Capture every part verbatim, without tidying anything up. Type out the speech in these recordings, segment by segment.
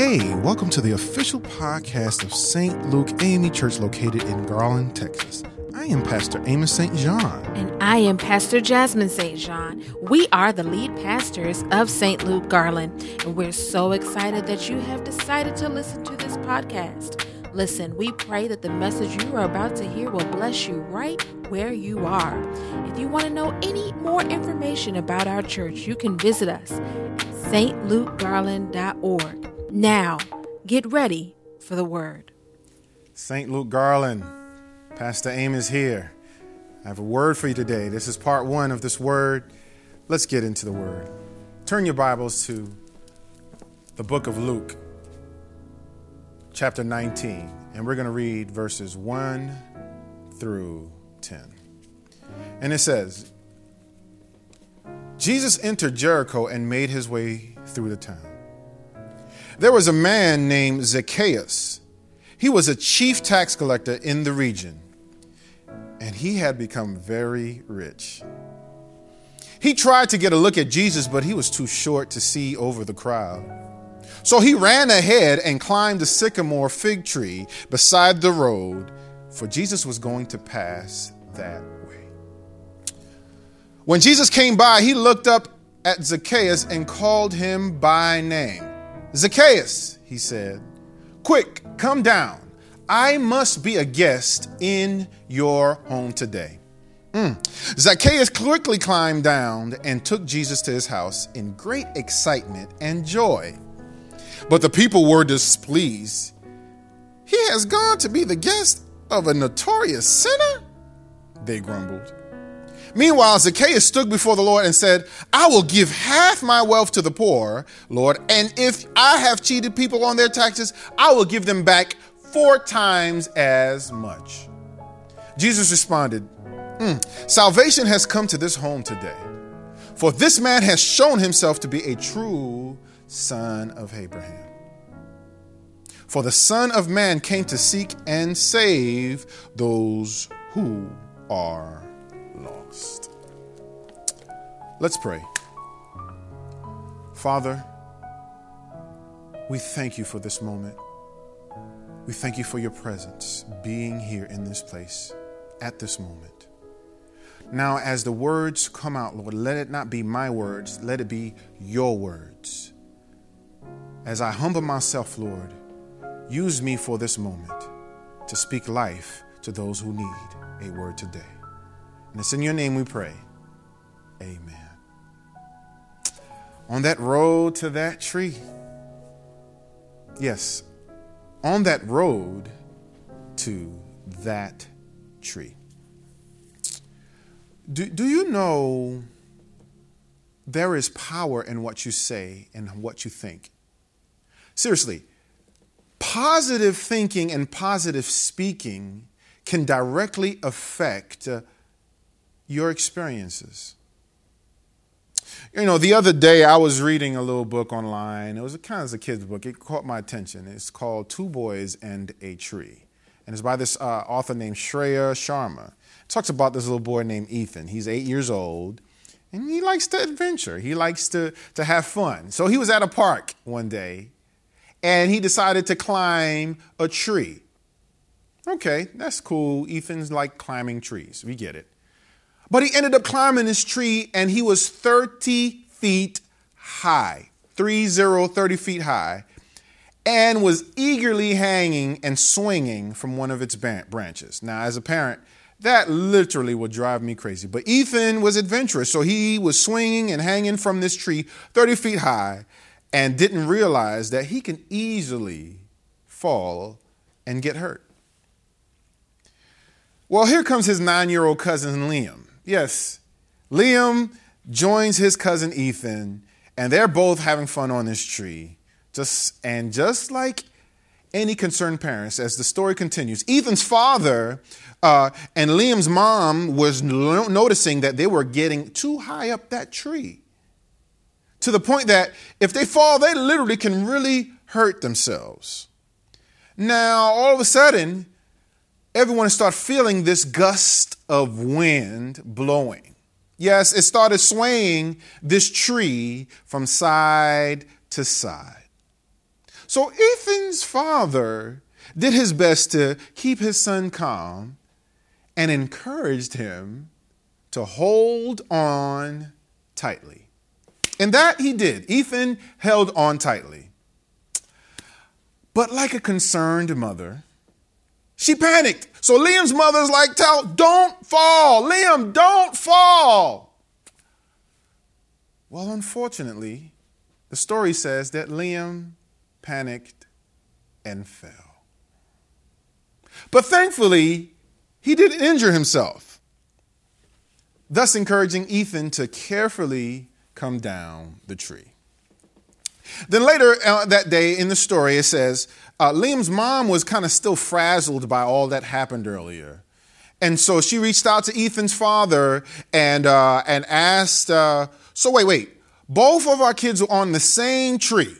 Hey, welcome to the official podcast of Saint Luke A M E Church located in Garland, Texas. I am Pastor Amos Saint John. And I am Pastor Jasmine Saint John. We are the lead pastors of Saint Luke Garland, and we're so excited that you have decided to listen to this podcast. Listen, we pray that the message you are about to hear will bless you right where you are. If you want to know any more information about our church, you can visit us at st luke garland dot org. Now, get ready for the word. Saint Luke Garland, Pastor Amos here. I have a word for you today. This is part one of this word. Let's get into the word. Turn your Bibles to the book of Luke, chapter nineteen, and we're going to read verses one through ten. And it says, Jesus entered Jericho and made his way through the town. There was a man named Zacchaeus. He was a chief tax collector in the region, and he had become very rich. He tried to get a look at Jesus, but he was too short to see over the crowd. So he ran ahead and climbed a sycamore fig tree beside the road, for Jesus was going to pass that way. When Jesus came by, he looked up at Zacchaeus and called him by name. Zacchaeus, he said, quick, come down. I must be a guest in your home today. Mm. Zacchaeus quickly climbed down and took Jesus to his house in great excitement and joy. But the people were displeased. He has gone to be the guest of a notorious sinner, they grumbled. Meanwhile, Zacchaeus stood before the Lord and said, I will give half my wealth to the poor, Lord, and if I have cheated people on their taxes, I will give them back four times as much. Jesus responded, mm, salvation has come to this home today, for this man has shown himself to be a true son of Abraham. For the Son of Man came to seek and save those who are lost. Let's pray. Father, we thank you for this moment. We thank you for your presence, being here in this place at this moment. Now, as the words come out, Lord, let it not be my words, let it be your words. As I humble myself, Lord, use me for this moment to speak life to those who need a word today. And it's in your name we pray. Amen. On that road to that tree. Yes, on that road to that tree. Do, do you know there is power in what you say and what you think? Seriously, positive thinking and positive speaking can directly affect uh, your experiences. You know, the other day I was reading a little book online. It was a kind of a kid's book. It caught my attention. It's called Two Boys and a Tree. And it's by this uh, author named Shreya Sharma. It talks about this little boy named Ethan. He's eight years old, and he likes to adventure. He likes to, to have fun. So he was at a park one day, and he decided to climb a tree. Okay, that's cool. Ethan's like climbing trees. We get it. But he ended up climbing this tree, and he was thirty feet high, three zero, thirty feet high, and was eagerly hanging and swinging from one of its branches. Now, as a parent, that literally would drive me crazy. But Ethan was adventurous, so he was swinging and hanging from this tree thirty feet high and didn't realize that he can easily fall and get hurt. Well, here comes his nine-year-old cousin, Liam. Yes, Liam joins his cousin Ethan, and they're both having fun on this tree. Just and just like any concerned parents, as the story continues, Ethan's father uh, and Liam's mom was no- noticing that they were getting too high up that tree, to the point that if they fall, they literally can really hurt themselves. Now, all of a sudden, everyone started feeling this gust of wind blowing. Yes, it started swaying this tree from side to side. So Ethan's father did his best to keep his son calm and encouraged him to hold on tightly. And that he did. Ethan held on tightly. But like a concerned mother, she panicked. So Liam's mother's like, tell, don't fall. Liam, don't fall. Well, unfortunately, the story says that Liam panicked and fell. But thankfully, he didn't injure himself, thus encouraging Ethan to carefully come down the tree. Then later uh, that day in the story, it says uh, Liam's mom was kind of still frazzled by all that happened earlier. And so she reached out to Ethan's father and uh, and asked, uh, so wait, wait, both of our kids are on the same tree.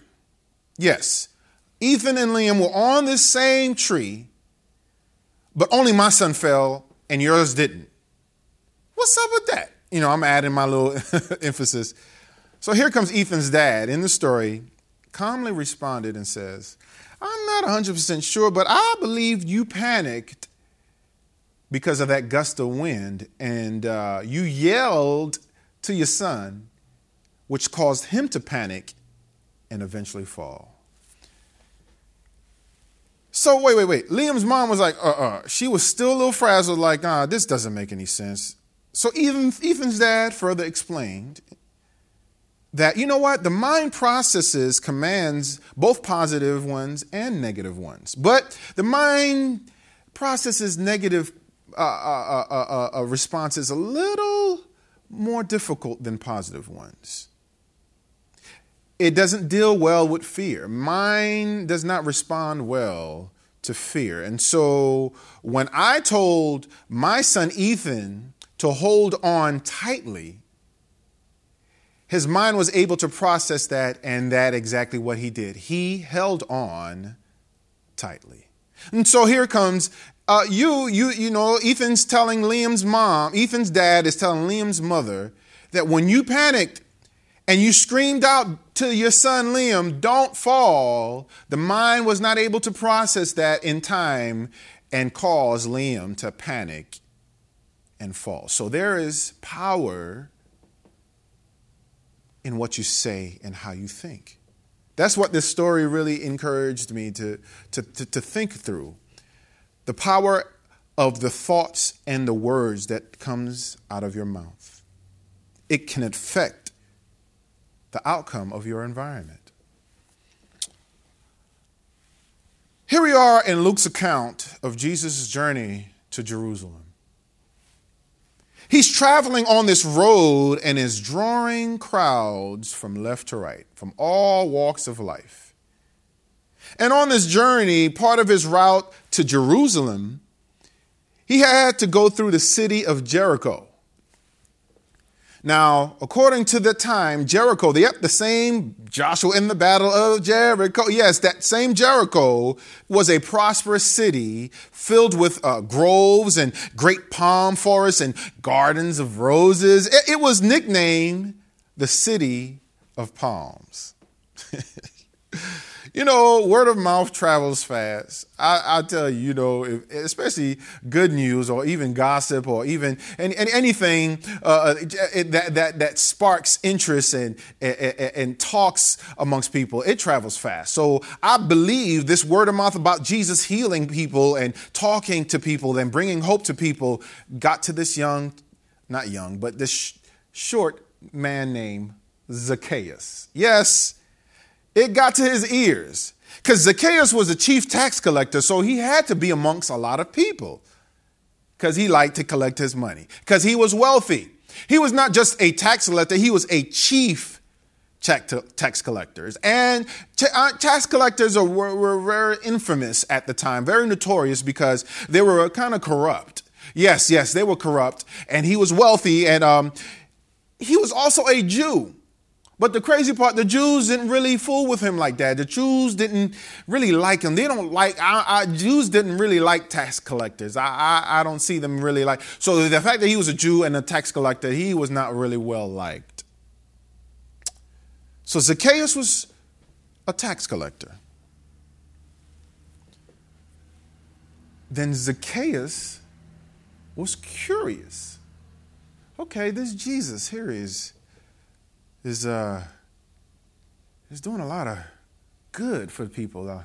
Yes, Ethan and Liam were on the same tree, but only my son fell and yours didn't. What's up with that? You know, I'm adding my little emphasis. So here comes Ethan's dad in the story, calmly responded and says, I'm not one hundred percent sure, but I believe you panicked because of that gust of wind and uh, you yelled to your son, which caused him to panic and eventually fall. So wait, wait, wait. Liam's mom was like, uh-uh. She was still a little frazzled, like, nah, this doesn't make any sense. So Ethan's dad further explained that, you know what, the mind processes commands, both positive ones and negative ones. But the mind processes negative uh, uh, uh, uh, uh, responses a little more difficult than positive ones. It doesn't deal well with fear. Mind does not respond well to fear. And so when I told my son Ethan to hold on tightly, his mind was able to process that, and that exactly what he did. He held on tightly. And so here comes uh, you, you, you know, Ethan's telling Liam's mom, Ethan's dad is telling Liam's mother that when you panicked and you screamed out to your son, Liam, don't fall, the mind was not able to process that in time and caused Liam to panic and fall. So there is power in what you say and how you think. That's what this story really encouraged me to, to, to, to think through. The power of the thoughts and the words that comes out of your mouth. It can affect the outcome of your environment. Here we are in Luke's account of Jesus' journey to Jerusalem. He's traveling on this road and is drawing crowds from left to right, from all walks of life. And on this journey, part of his route to Jerusalem, he had to go through the city of Jericho. Now, according to the time, Jericho, yep, the same Joshua in the Battle of Jericho. Yes, that same Jericho was a prosperous city filled with uh, groves and great palm forests and gardens of roses. It, it was nicknamed the City of Palms. You know, word of mouth travels fast. I, I tell you, you know, if, especially good news or even gossip or even and, and anything uh, that, that that sparks interest and, and, and talks amongst people, it travels fast. So I believe this word of mouth about Jesus healing people and talking to people and bringing hope to people got to this young, not young, but this sh- short man named Zacchaeus. Yes. It got to his ears because Zacchaeus was a chief tax collector, so he had to be amongst a lot of people because he liked to collect his money because he was wealthy. He was not just a tax collector. He was a chief tax collector. And tax collectors were, were very infamous at the time, very notorious because they were kind of corrupt. Yes, yes, they were corrupt. And he was wealthy. And um, he was also a Jew. But the crazy part, the Jews didn't really fool with him like that. The Jews didn't really like him. They don't like, I, I, Jews didn't really like tax collectors. I, I I don't see them really like. So the fact that he was a Jew and a tax collector, he was not really well liked. So Zacchaeus was a tax collector. Then Zacchaeus was curious. Okay, this Jesus here is is uh is doing a lot of good for people. Uh,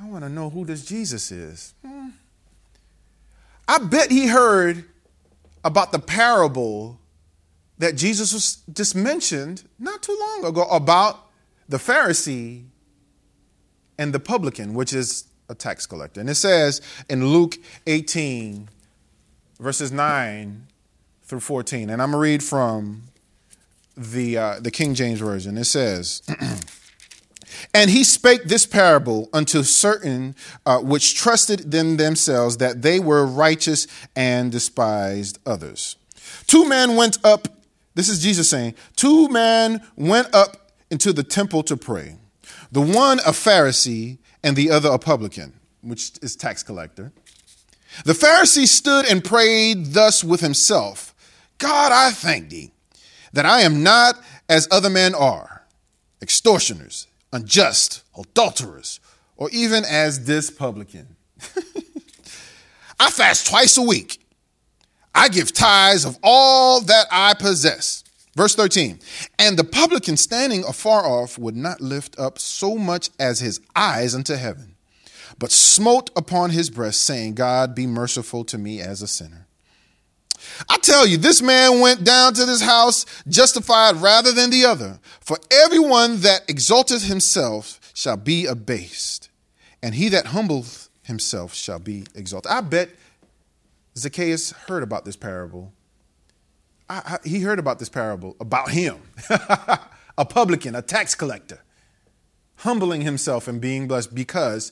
I want to know who this Jesus is. Hmm. I bet he heard about the parable that Jesus was just mentioned not too long ago about the Pharisee and the publican, which is a tax collector. And it says in Luke eighteen, verses nine through fourteen, and I'm going to read from the uh, the King James Version. It says, "And he spake this parable unto certain uh, which trusted in themselves that they were righteous and despised others. Two men went up," this is Jesus saying, "two men went up into the temple to pray. The one a Pharisee and the other a publican," which is tax collector. "The Pharisee stood and prayed thus with himself, God, I thank thee that I am not as other men are, extortioners, unjust, adulterers, or even as this publican. I fast twice a week. I give tithes of all that I possess." Verse thirteen, "And the publican standing afar off would not lift up so much as his eyes unto heaven, but smote upon his breast, saying, God, be merciful to me as a sinner. I tell you, this man went down to this house justified rather than the other. For everyone that exalteth himself shall be abased, and he that humbleth himself shall be exalted." I bet Zacchaeus heard about this parable. I, I, he heard about this parable about him, a publican, a tax collector, humbling himself and being blessed, because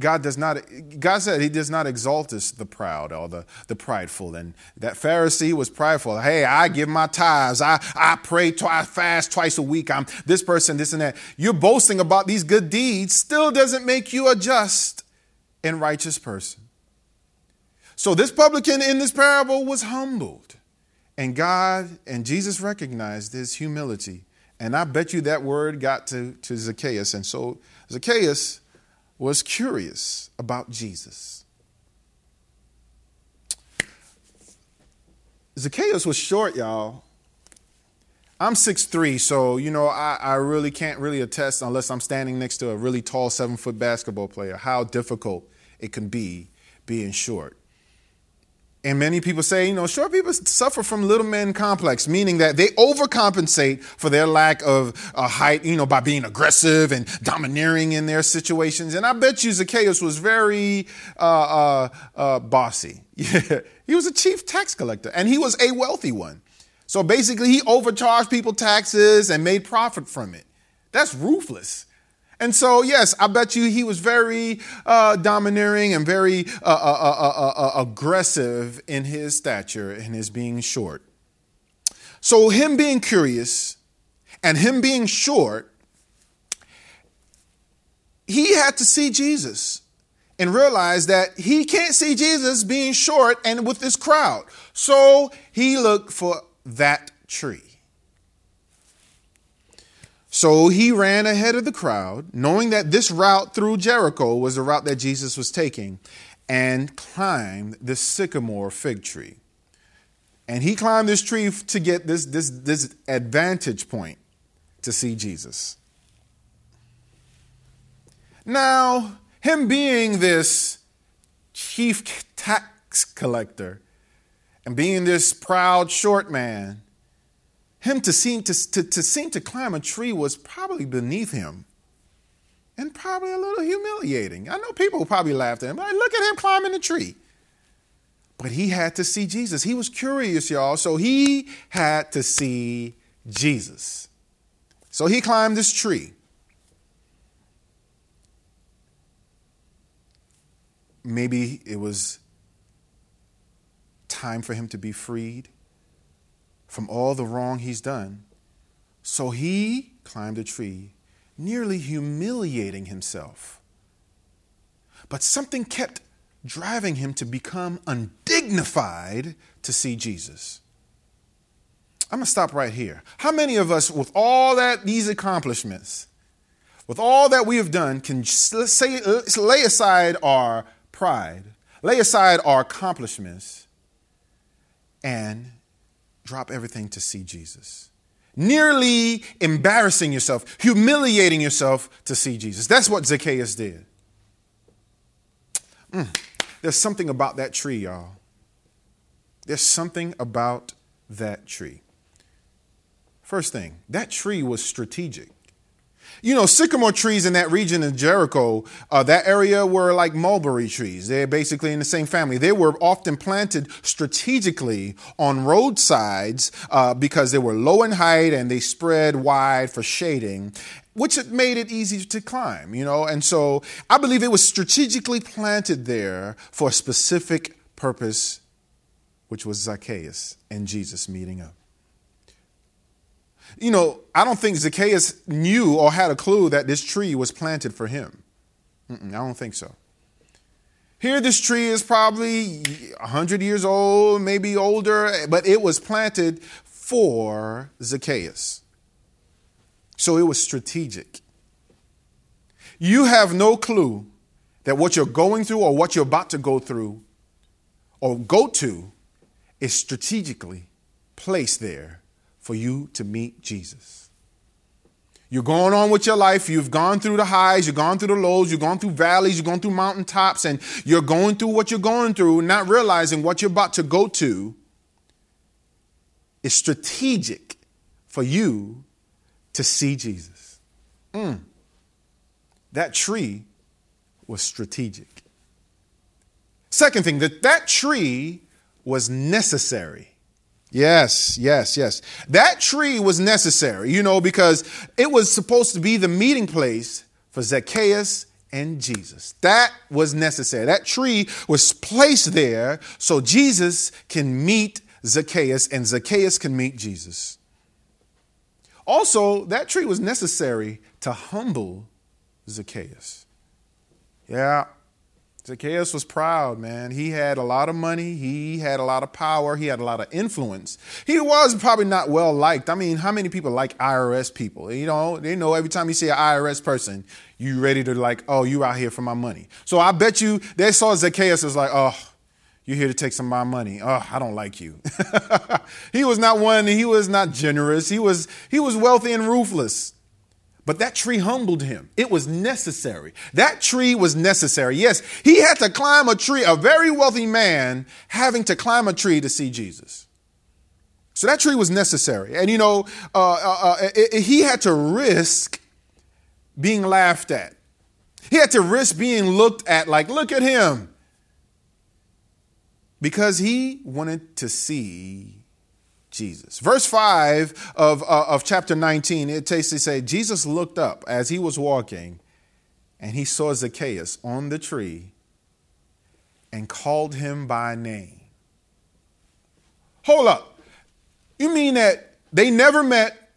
God does not, God said he does not exalt us, the proud or the, the prideful. And that Pharisee was prideful. Hey, I give my tithes. I, I pray twice, fast twice a week. I'm this person, this and that. You're boasting about these good deeds still doesn't make you a just and righteous person. So this publican in this parable was humbled, and God and Jesus recognized his humility. And I bet you that word got to, to Zacchaeus. And so Zacchaeus was curious about Jesus. Zacchaeus was short, y'all. I'm six three, so, you know, I, I really can't really attest, unless I'm standing next to a really tall seven-foot basketball player, how difficult it can be being short. And many people say, you know, short people suffer from little man complex, meaning that they overcompensate for their lack of uh, height, you know, by being aggressive and domineering in their situations. And I bet you Zacchaeus was very uh, uh, uh, bossy. Yeah. He was a chief tax collector, and he was a wealthy one. So basically, he overcharged people taxes and made profit from it. That's ruthless. And so, yes, I bet you he was very uh, domineering and very uh, uh, uh, uh, aggressive in his stature and his being short. So him being curious and him being short, he had to see Jesus and realize that he can't see Jesus being short and with this crowd. So he looked for that tree. So he ran ahead of the crowd, knowing that this route through Jericho was the route that Jesus was taking, and climbed the sycamore fig tree. And he climbed this tree to get this, this, this advantage point to see Jesus. Now, him being this chief tax collector and being this proud short man, Him to seem to, to, to seem to climb a tree was probably beneath him and probably a little humiliating. I know people probably laughed at him. Like, look at him climbing the tree. But he had to see Jesus. He was curious, y'all. So he had to see Jesus. So he climbed this tree. Maybe it was time for him to be freed from all the wrong he's done. So he climbed a tree, nearly humiliating himself. But something kept driving him to become undignified to see Jesus. I'm going to stop right here. How many of us, with all that, these accomplishments, with all that we have done, can say, lay aside our pride, lay aside our accomplishments, and drop everything to see Jesus. Nearly embarrassing yourself, humiliating yourself to see Jesus. That's what Zacchaeus did. Mm. There's something about that tree, y'all. There's something about that tree. First thing, that tree was strategic. You know, sycamore trees in that region in Jericho, uh, that area were like mulberry trees. They're basically in the same family. They were often planted strategically on roadsides uh, because they were low in height and they spread wide for shading, which it made it easy to climb, you know. And so I believe it was strategically planted there for a specific purpose, which was Zacchaeus and Jesus meeting up. You know, I don't think Zacchaeus knew or had a clue that this tree was planted for him. Mm-mm, I don't think so. Here, this tree is probably one hundred years old, maybe older, but it was planted for Zacchaeus. So it was strategic. You have no clue that what you're going through or what you're about to go through or go to is strategically placed there for you to meet Jesus. You're going on with your life. You've gone through the highs. You've gone through the lows. You've gone through valleys. You've gone through mountaintops. And you're going through what you're going through, not realizing what you're about to go to is strategic for you to see Jesus. Mm. That tree was strategic. Second thing, that that tree was necessary. Yes, yes, yes. That tree was necessary, you know, because it was supposed to be the meeting place for Zacchaeus and Jesus. That was necessary. That tree was placed there so Jesus can meet Zacchaeus and Zacchaeus can meet Jesus. Also, that tree was necessary to humble Zacchaeus. Yeah. Zacchaeus was proud, man. He had a lot of money. He had a lot of power. He had a lot of influence. He was probably not well liked. I mean, how many people like I R S people? You know, they know every time you see an I R S person, you ready to like, oh, you out here for my money. So I bet you they saw Zacchaeus as like, oh, you're here to take some of my money. Oh, I don't like you. He was not one. He was not generous. He was he was wealthy and ruthless. But that tree humbled him. It was necessary. That tree was necessary. Yes, he had to climb a tree, a very wealthy man having to climb a tree to see Jesus. So that tree was necessary. And, you know, uh, uh, uh, it, it, he had to risk being laughed at. He had to risk being looked at like, look at him. Because he wanted to see Jesus. Verse five of, uh, of chapter nineteen, it takes to say, Jesus looked up as he was walking and he saw Zacchaeus on the tree and called him by name. Hold up. You mean that they never met,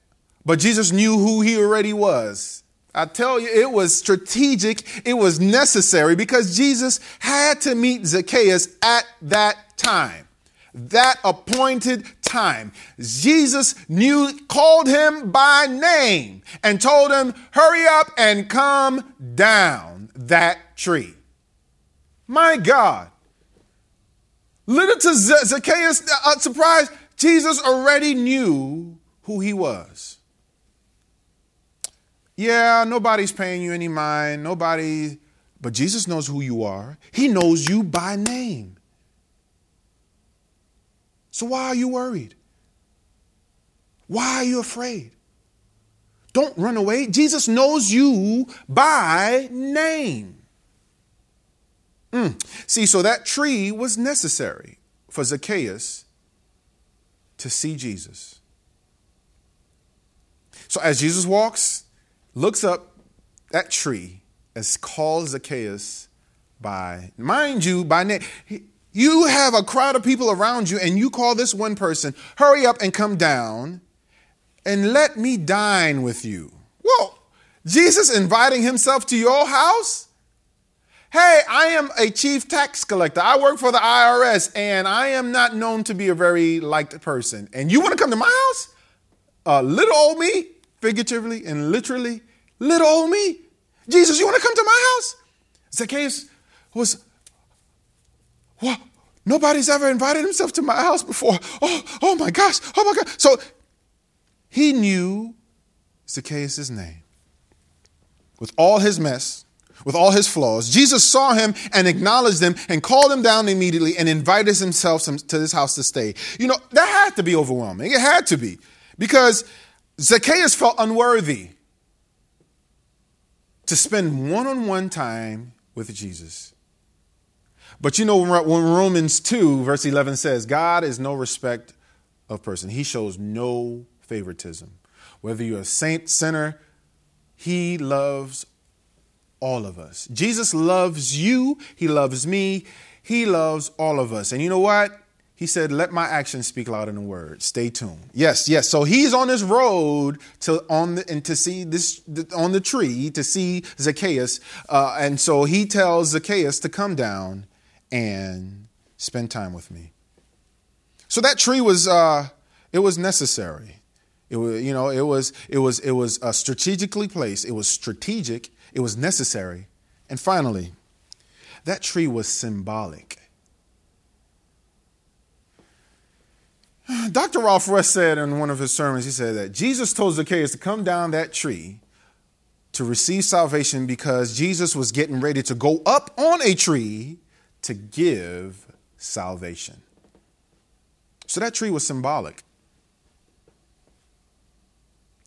but Jesus knew who he already was? I tell you, it was strategic. It was necessary because Jesus had to meet Zacchaeus at that time. That appointed time, Jesus knew, called him by name and told him, hurry up and come down that tree. My God. Little to Zacchaeus' uh, surprise, Jesus already knew who he was. Yeah, nobody's paying you any mind. Nobody, but Jesus knows who you are. He knows you by name. So why are you worried? Why are you afraid? Don't run away. Jesus knows you by name. Mm. See, so that tree was necessary for Zacchaeus to see Jesus. So as Jesus walks, looks up, that tree as calls Zacchaeus by, mind you, by name. He, You have a crowd of people around you and you call this one person, hurry up and come down and let me dine with you. Whoa, Jesus inviting himself to your house? Hey, I am a chief tax collector. I work for the I R S and I am not known to be a very liked person. And you want to come to my house? Uh, little old me, figuratively and literally, little old me. Jesus, you want to come to my house? Zacchaeus was, well, nobody's ever invited himself to my house before. Oh, oh my gosh, oh my gosh. So he knew Zacchaeus' name. With all his mess, with all his flaws, Jesus saw him and acknowledged him and called him down immediately and invited himself to his house to stay. You know, that had to be overwhelming. It had to be, because Zacchaeus felt unworthy to spend one-on-one time with Jesus. But you know, when Romans two verse eleven says, God is no respect of person. He shows no favoritism. Whether you're a saint, sinner, he loves all of us. Jesus loves you. He loves me. He loves all of us. And you know what? He said, let my actions speak louder than words. Stay tuned. Yes, yes. So he's on this road to on the, and to see this on the tree to see Zacchaeus. Uh, and so he tells Zacchaeus to come down and spend time with me. So that tree was uh, it was necessary. It was, you know, it was it was it was uh, strategically placed. It was strategic. It was necessary. And finally, that tree was symbolic. Doctor Ralph Russ said in one of his sermons, he said that Jesus told Zacchaeus to come down that tree to receive salvation because Jesus was getting ready to go up on a tree to give salvation. So that tree was symbolic.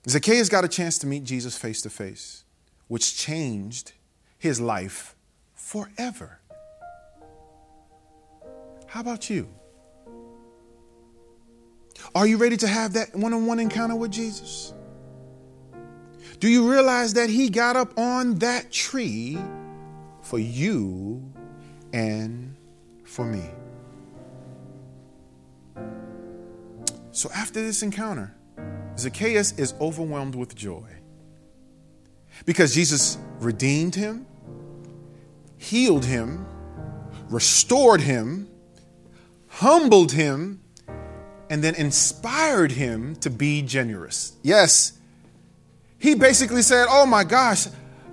Zacchaeus got a chance to meet Jesus face to face, which changed his life forever. How about you? Are you ready to have that one-on-one encounter with Jesus? Do you realize that he got up on that tree for you and for me? So after this encounter, Zacchaeus is overwhelmed with joy, because Jesus redeemed him, healed him, restored him, humbled him, and then inspired him to be generous. Yes. He basically said, oh my gosh,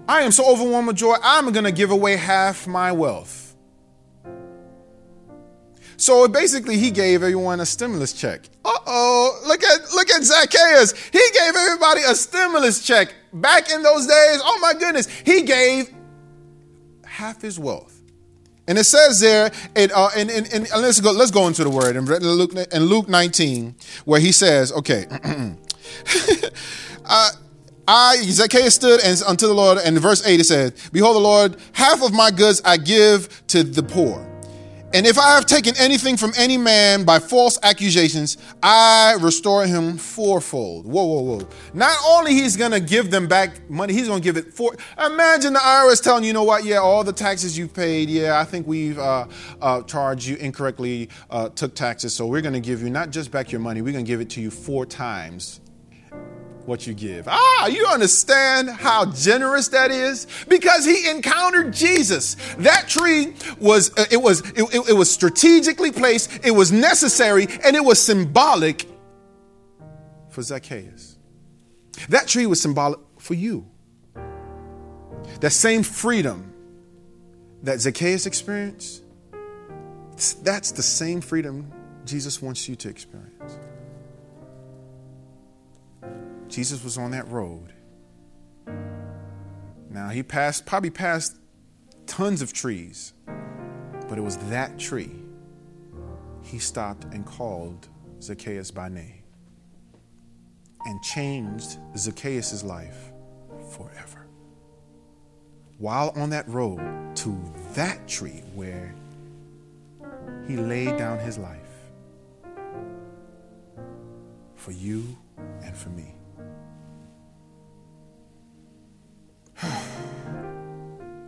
I am so overwhelmed with joy, I'm going to give away half my wealth. So basically he gave everyone a stimulus check. Uh-oh, look at look at Zacchaeus. He gave everybody a stimulus check. Back in those days, oh my goodness, he gave half his wealth. And it says there, it, uh, and, and, and let's go let's go into the word in Luke, in Luke nineteen, where he says, okay, uh, I, Zacchaeus stood and, unto the Lord, and verse eight it said, behold the Lord, half of my goods I give to the poor. And if I have taken anything from any man by false accusations, I restore him fourfold. Whoa, whoa, whoa. Not only he's going to give them back money, he's going to give it four. Imagine the I R S telling you, you know what? Yeah, all the taxes you've paid. Yeah, I think we've uh, uh, charged you incorrectly, uh, took taxes. So we're going to give you not just back your money. We're going to give it to you four times what you give. Ah, you understand how generous that is? Because he encountered Jesus. That tree was, uh, it was, it, it, it was strategically placed. It was necessary, and it was symbolic for Zacchaeus. That tree was symbolic for you. That same freedom that Zacchaeus experienced, that's the same freedom Jesus wants you to experience. Jesus was on that road. Now, he passed, probably passed tons of trees, but it was that tree he stopped and called Zacchaeus by name and changed Zacchaeus' life forever. While on that road to that tree where he laid down his life for you and for me.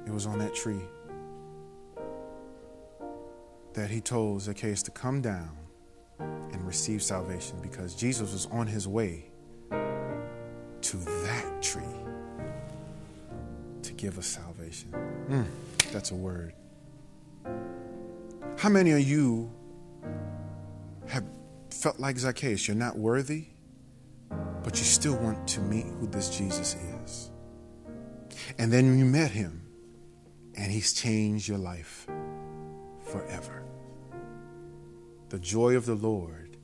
It was on that tree that he told Zacchaeus to come down and receive salvation, because Jesus was on his way to that tree to give us salvation. Mm, that's a word. How many of you have felt like Zacchaeus? You're not worthy, but you still want to meet who this Jesus is. And then you met him, and he's changed your life forever. The joy of the Lord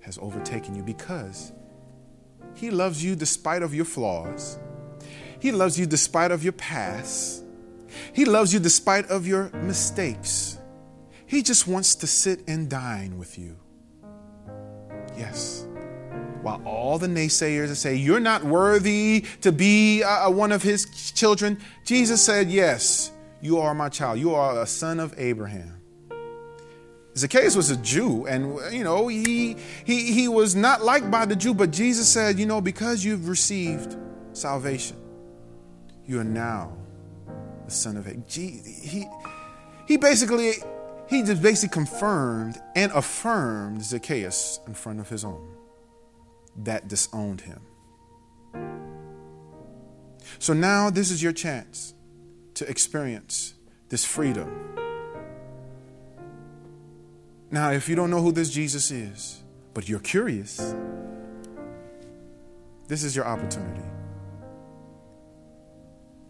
has overtaken you because he loves you despite of your flaws. He loves you despite of your past. He loves you despite of your mistakes. He just wants to sit and dine with you. Yes. While all the naysayers say, you're not worthy to be uh, one of his children, Jesus said, yes, you are my child. You are a son of Abraham. Zacchaeus was a Jew, and, you know, he, he, he was not liked by the Jew, but Jesus said, you know, because you've received salvation, you are now the son of Abraham. He, he basically... He just basically confirmed and affirmed Zacchaeus in front of his own that disowned him. So now this is your chance to experience this freedom. Now, if you don't know who this Jesus is, but you're curious, this is your opportunity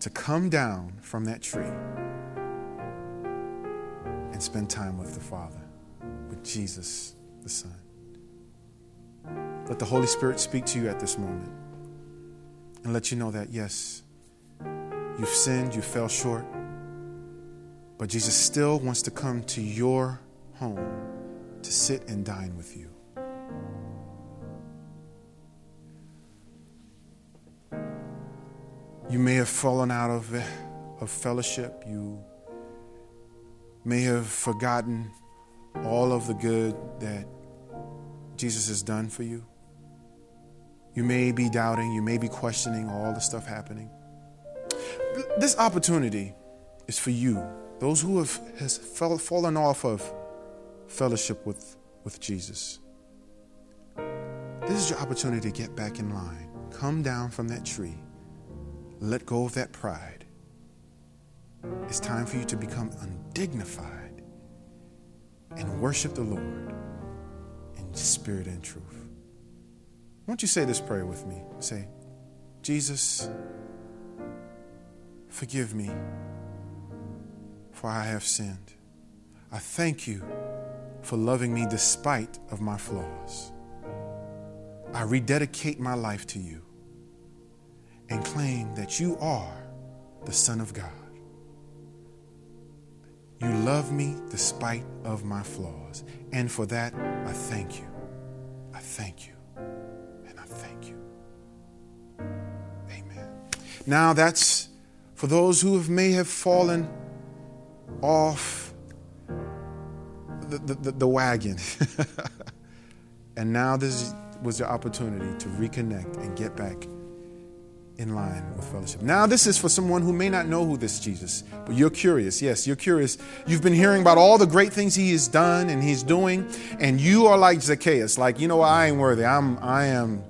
to come down from that tree and spend time with the Father, with Jesus, the Son. Let the Holy Spirit speak to you at this moment and let you know that, yes, you've sinned, you fell short, but Jesus still wants to come to your home to sit and dine with you. You may have fallen out of, of fellowship. You may have forgotten all of the good that Jesus has done for you. You may be doubting, you may be questioning all the stuff happening. This opportunity is for you, those who have has fell, fallen off of fellowship with, with Jesus. This is your opportunity to get back in line. Come down from that tree. Let go of that pride. It's time for you to become undignified and worship the Lord in spirit and truth. Won't you say this prayer with me? Say, Jesus, forgive me, for I have sinned. I thank you for loving me despite of my flaws. I rededicate my life to you and claim that you are the Son of God. You love me despite of my flaws. And for that, I thank you. I thank you. And I thank you. Amen. Now that's for those who have, may have fallen off the, the, the wagon. And now this was your opportunity to reconnect and get back in line with fellowship. Now, this is for someone who may not know who this Jesus, but you're curious. Yes, you're curious. You've been hearing about all the great things he has done and he's doing, and you are like Zacchaeus, like, you know what, I ain't worthy. I'm, I am,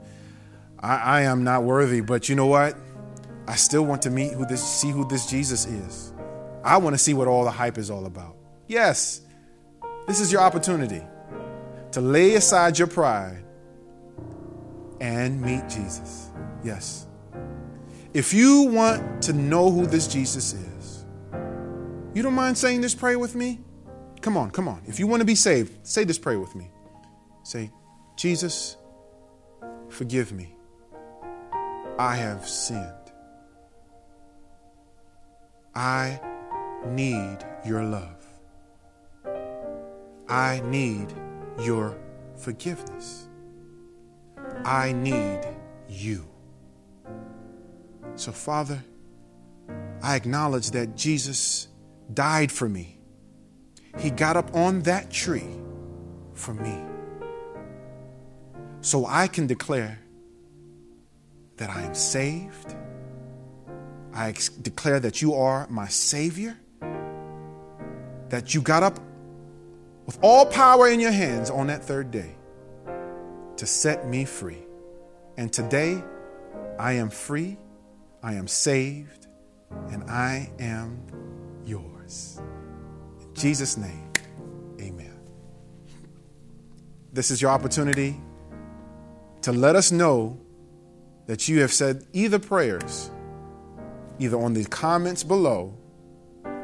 I, I am not worthy, but you know what? I still want to meet who this, see who this Jesus is. I want to see what all the hype is all about. Yes, this is your opportunity to lay aside your pride and meet Jesus. Yes. If you want to know who this Jesus is, you don't mind saying this prayer with me? Come on, come on. If you want to be saved, say this prayer with me. Say, Jesus, forgive me. I have sinned. I need your love. I need your forgiveness. I need you. So, Father, I acknowledge that Jesus died for me. He got up on that tree for me. So I can declare that I am saved. I ex- declare that you are my Savior. That you got up with all power in your hands on that third day to set me free. And today I am free. I am saved, and I am yours. In Jesus' name, amen. This is your opportunity to let us know that you have said either prayers either on the comments below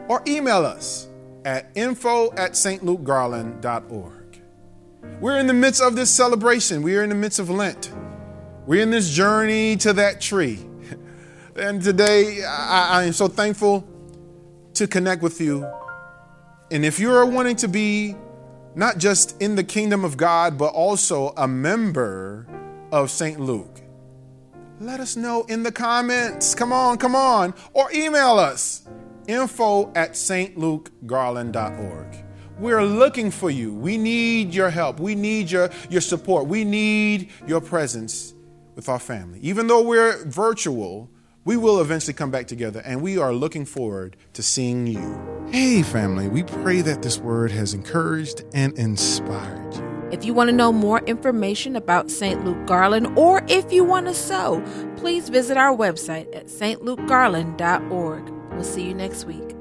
or email us at info at stlukegarland dot org. We're in the midst of this celebration. We are in the midst of Lent. We're in this journey to that tree. And today, I, I am so thankful to connect with you. And if you are wanting to be not just in the kingdom of God, but also a member of Saint Luke, let us know in the comments. Come on, come on. Or email us, info at stlukegarland dot org. We're looking for you. We need your help. We need your, your support. We need your presence with our family. Even though we're virtual, we will eventually come back together, and we are looking forward to seeing you. Hey, family, we pray that this word has encouraged and inspired you. If you want to know more information about Saint Luke Garland, or if you want to sow, please visit our website at stlukegarland dot org. We'll see you next week.